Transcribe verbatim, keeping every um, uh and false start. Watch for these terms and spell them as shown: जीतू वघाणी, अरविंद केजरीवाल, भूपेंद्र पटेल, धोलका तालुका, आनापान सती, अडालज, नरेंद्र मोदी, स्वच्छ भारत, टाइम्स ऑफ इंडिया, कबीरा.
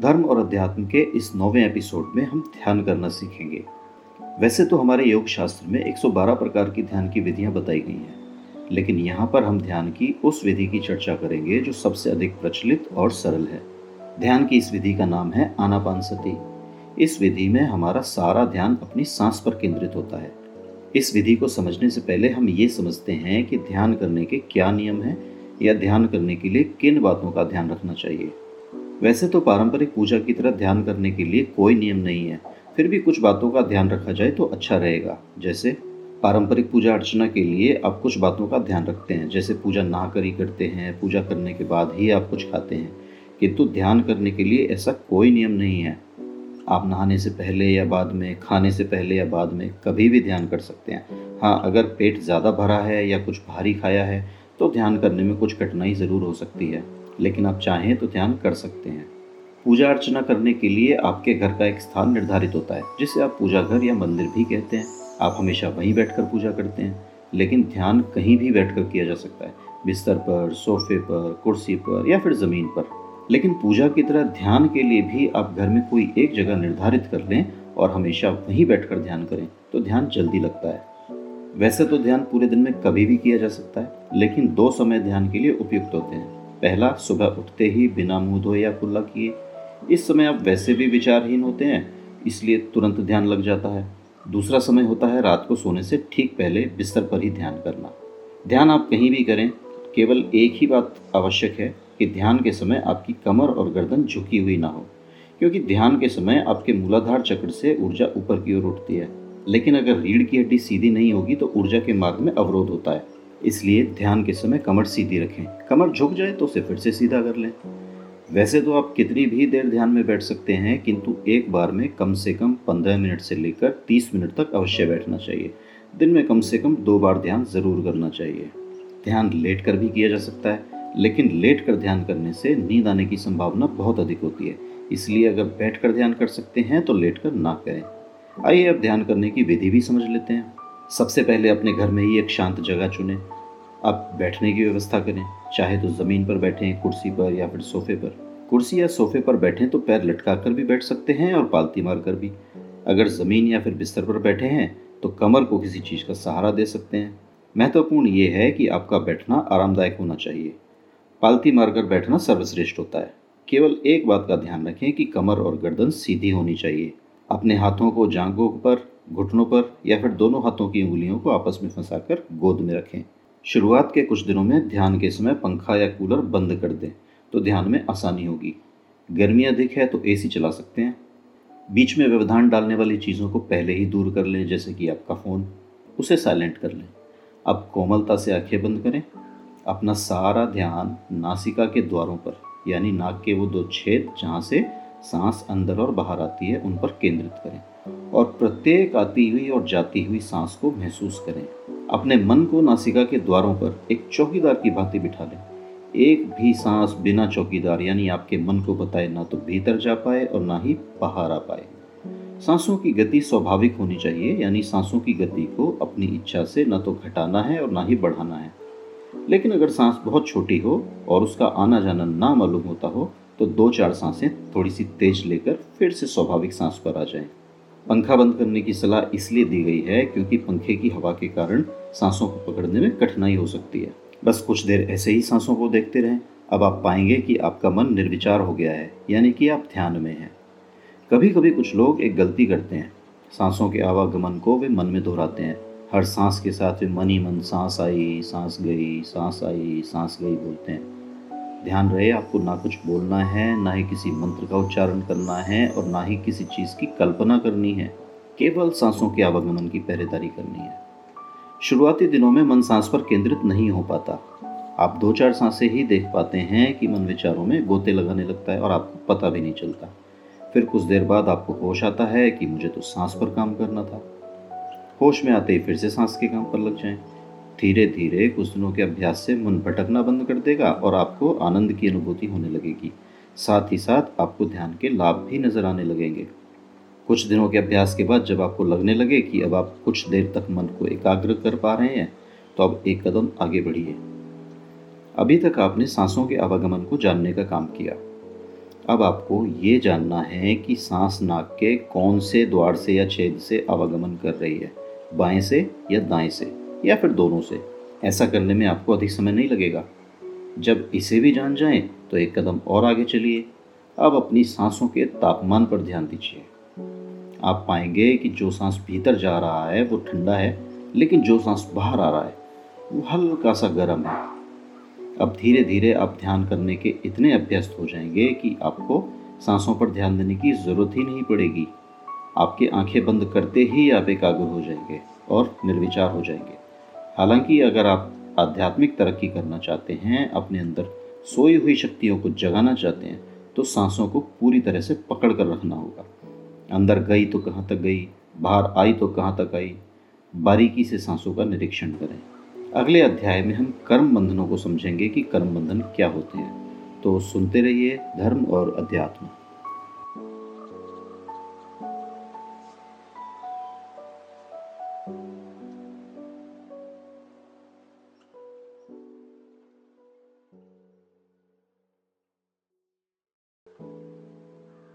धर्म और अध्यात्म के इस नौवें एपिसोड में हम ध्यान करना सीखेंगे। वैसे तो हमारे योग शास्त्र में एक सौ बारह प्रकार की ध्यान की विधियां बताई गई हैं, लेकिन यहाँ पर हम ध्यान की उस विधि की चर्चा करेंगे जो सबसे अधिक प्रचलित और सरल है। ध्यान की इस विधि का नाम है आनापान सती। इस विधि में हमारा सारा ध्यान अपनी सांस पर केंद्रित होता है। इस विधि को समझने से पहले हम ये समझते हैं कि ध्यान करने के क्या नियम हैं या ध्यान करने के लिए किन बातों का ध्यान रखना चाहिए। वैसे तो पारंपरिक पूजा की तरह ध्यान करने के लिए कोई नियम नहीं है, फिर भी कुछ बातों का ध्यान रखा जाए तो अच्छा रहेगा। जैसे पारंपरिक पूजा अर्चना के लिए आप कुछ बातों का ध्यान रखते हैं, जैसे पूजा ना करी करते हैं, पूजा करने के बाद ही आप कुछ खाते हैं, किंतु ध्यान करने के लिए ऐसा कोई नियम नहीं है। आप नहाने से पहले या बाद में, खाने से पहले या बाद में कभी भी ध्यान कर सकते हैं। हाँ, अगर पेट ज़्यादा भरा है या कुछ भारी खाया है तो ध्यान करने में कुछ कठिनाई ज़रूर हो सकती है, लेकिन आप चाहें तो ध्यान कर सकते हैं। पूजा अर्चना करने के लिए आपके घर का एक स्थान निर्धारित होता है, जिसे आप पूजा घर या मंदिर भी कहते हैं। आप हमेशा वहीं बैठकर पूजा करते हैं, लेकिन ध्यान कहीं भी बैठकर किया जा सकता है, बिस्तर पर, सोफे पर, कुर्सी पर या फिर ज़मीन पर। लेकिन पूजा की तरह ध्यान के लिए भी आप घर में कोई एक जगह निर्धारित कर लें और हमेशा वहीं बैठकर ध्यान करें तो ध्यान जल्दी लगता है। वैसे तो ध्यान पूरे दिन में कभी भी किया जा सकता है, लेकिन दो समय ध्यान के लिए उपयुक्त होते हैं। पहला, सुबह उठते ही बिना मुँह धोए या कुल्ला किए। इस समय आप वैसे भी विचारहीन होते हैं, इसलिए तुरंत ध्यान लग जाता है। दूसरा समय होता है रात को सोने से ठीक पहले बिस्तर पर ही ध्यान करना। ध्यान आप कहीं भी करें, केवल एक ही बात आवश्यक है कि ध्यान के समय आपकी कमर और गर्दन झुकी हुई ना हो, क्योंकि ध्यान के समय आपके मूलाधार चक्र से ऊर्जा ऊपर की ओर उठती है, लेकिन अगर रीढ़ की हड्डी सीधी नहीं होगी तो ऊर्जा के मार्ग में अवरोध होता है। इसलिए ध्यान के समय कमर सीधी रखें, कमर झुक जाए तो उसे फिर से सीधा कर लें। वैसे तो आप कितनी भी देर ध्यान में बैठ सकते हैं, किंतु एक बार में कम से कम पंद्रह मिनट से लेकर तीस मिनट तक अवश्य बैठना चाहिए। दिन में कम से कम दो बार ध्यान ज़रूर करना चाहिए। ध्यान लेट कर भी किया जा सकता है, लेकिन लेट कर ध्यान करने से नींद आने की संभावना बहुत अधिक होती है, इसलिए अगर बैठ कर ध्यान कर सकते हैं तो लेट कर ना करें। आइए अब ध्यान करने की विधि भी समझ लेते हैं। सबसे पहले अपने घर में ही एक शांत जगह चुनें। आप बैठने की व्यवस्था करें, चाहे तो ज़मीन पर बैठें, कुर्सी पर या फिर सोफे पर। कुर्सी या सोफे पर बैठें तो पैर लटका कर भी बैठ सकते हैं और पालथी मार कर भी। अगर ज़मीन या फिर बिस्तर पर बैठे हैं तो कमर को किसी चीज़ का सहारा दे सकते हैं। महत्वपूर्ण ये है कि आपका बैठना आरामदायक होना चाहिए। पालथी मारकर बैठना सर्वश्रेष्ठ होता है। केवल एक बात का ध्यान रखें कि कमर और गर्दन सीधी होनी चाहिए। अपने हाथों को जांघों पर, घुटनों पर या फिर दोनों हाथों की उंगलियों को आपस में फंसाकर गोद में रखें। शुरुआत के कुछ दिनों में ध्यान के समय पंखा या कूलर बंद कर दें तो ध्यान में आसानी होगी। गर्मी अधिक है तो एसी चला सकते हैं। बीच में व्यवधान डालने वाली चीज़ों को पहले ही दूर कर लें, जैसे कि आपका फ़ोन, उसे साइलेंट कर लें। अब कोमलता से आंखें बंद करें। अपना सारा ध्यान नासिका के द्वारों पर, यानी नाक के वो दो छेद जहाँ से सांस अंदर और बाहर आती है, उन पर केंद्रित करें और प्रत्येक आती हुई और जाती हुई सांस को महसूस करें। अपने मन को नासिका के द्वारों पर एक चौकीदार की भांति बिठा लें। एक भी सांस बिना चौकीदार यानी आपके मन को बताए ना तो भीतर जा पाए और ना ही बाहर आ पाए। सांसों की गति स्वाभाविक होनी चाहिए, यानी सांसों की गति को अपनी इच्छा से ना तो घटाना है और ना ही बढ़ाना है। लेकिन अगर सांस बहुत छोटी हो और उसका आना जाना ना मालूम होता हो तो दो चार सांसें थोड़ी सी तेज लेकर फिर से स्वाभाविक सांस पर आ जाएं। पंखा बंद करने की सलाह इसलिए दी गई है क्योंकि पंखे की हवा के कारण सांसों को पकड़ने में कठिनाई हो सकती है। बस कुछ देर ऐसे ही सांसों को देखते रहें। अब आप पाएंगे कि आपका मन निर्विचार हो गया है, यानी कि आप ध्यान में हैं। कभी कभी कुछ लोग एक गलती करते हैं, सांसों के आवागमन को वे मन में दोहराते हैं। हर सांस के साथ वे मन ही मन सांस आई, सांस गई, सांस आई, सांस गई बोलते हैं। ध्यान रहे, आपको ना कुछ बोलना है, ना ही किसी मंत्र का उच्चारण करना है और ना ही किसी चीज़ की कल्पना करनी है। केवल सांसों के आवागमन की पहरेदारी करनी है। शुरुआती दिनों में मन सांस पर केंद्रित नहीं हो पाता। आप दो चार सांसें ही देख पाते हैं कि मन विचारों में गोते लगाने लगता है और आपको पता भी नहीं चलता। फिर कुछ देर बाद आपको होश आता है कि मुझे तो सांस पर काम करना था। होश में आते ही फिर से सांस के काम पर लग जाएं। धीरे धीरे कुछ दिनों के अभ्यास से मन भटकना बंद कर देगा और आपको आनंद की अनुभूति होने लगेगी। साथ ही साथ आपको ध्यान के लाभ भी नजर आने लगेंगे। कुछ दिनों के अभ्यास के बाद जब आपको लगने लगे कि अब आप कुछ देर तक मन को एकाग्र कर पा रहे हैं तो अब एक कदम आगे बढ़िए। अभी तक आपने सांसों के आवागमन को जानने का काम किया। अब आपको ये जानना है कि सांस नाक के कौन से द्वार से या छेद से आवागमन कर रही है, बाएं से या दाएं से या फिर दोनों से। ऐसा करने में आपको अधिक समय नहीं लगेगा। जब इसे भी जान जाएं तो एक कदम और आगे चलिए। अब अपनी सांसों के तापमान पर ध्यान दीजिए। आप पाएंगे कि जो सांस भीतर जा रहा है वो ठंडा है, लेकिन जो सांस बाहर आ रहा है वो हल्का सा गर्म है। अब धीरे धीरे आप ध्यान करने के इतने अभ्यस्त हो जाएंगे कि आपको सांसों पर ध्यान देने की ज़रूरत ही नहीं पड़ेगी। आपकी आंखें बंद करते ही आप एकाग्र हो जाएंगे और निर्विचार हो जाएंगे। हालांकि अगर आप आध्यात्मिक तरक्की करना चाहते हैं, अपने अंदर सोई हुई शक्तियों को जगाना चाहते हैं, तो सांसों को पूरी तरह से पकड़ कर रखना होगा। अंदर गई तो कहाँ तक गई, बाहर आई तो कहाँ तक आई। बारीकी से सांसों का निरीक्षण करें। अगले अध्याय में हम कर्म बंधनों को समझेंगे कि कर्म बंधन क्या होते हैं। तो सुनते रहिए धर्म और अध्यात्म।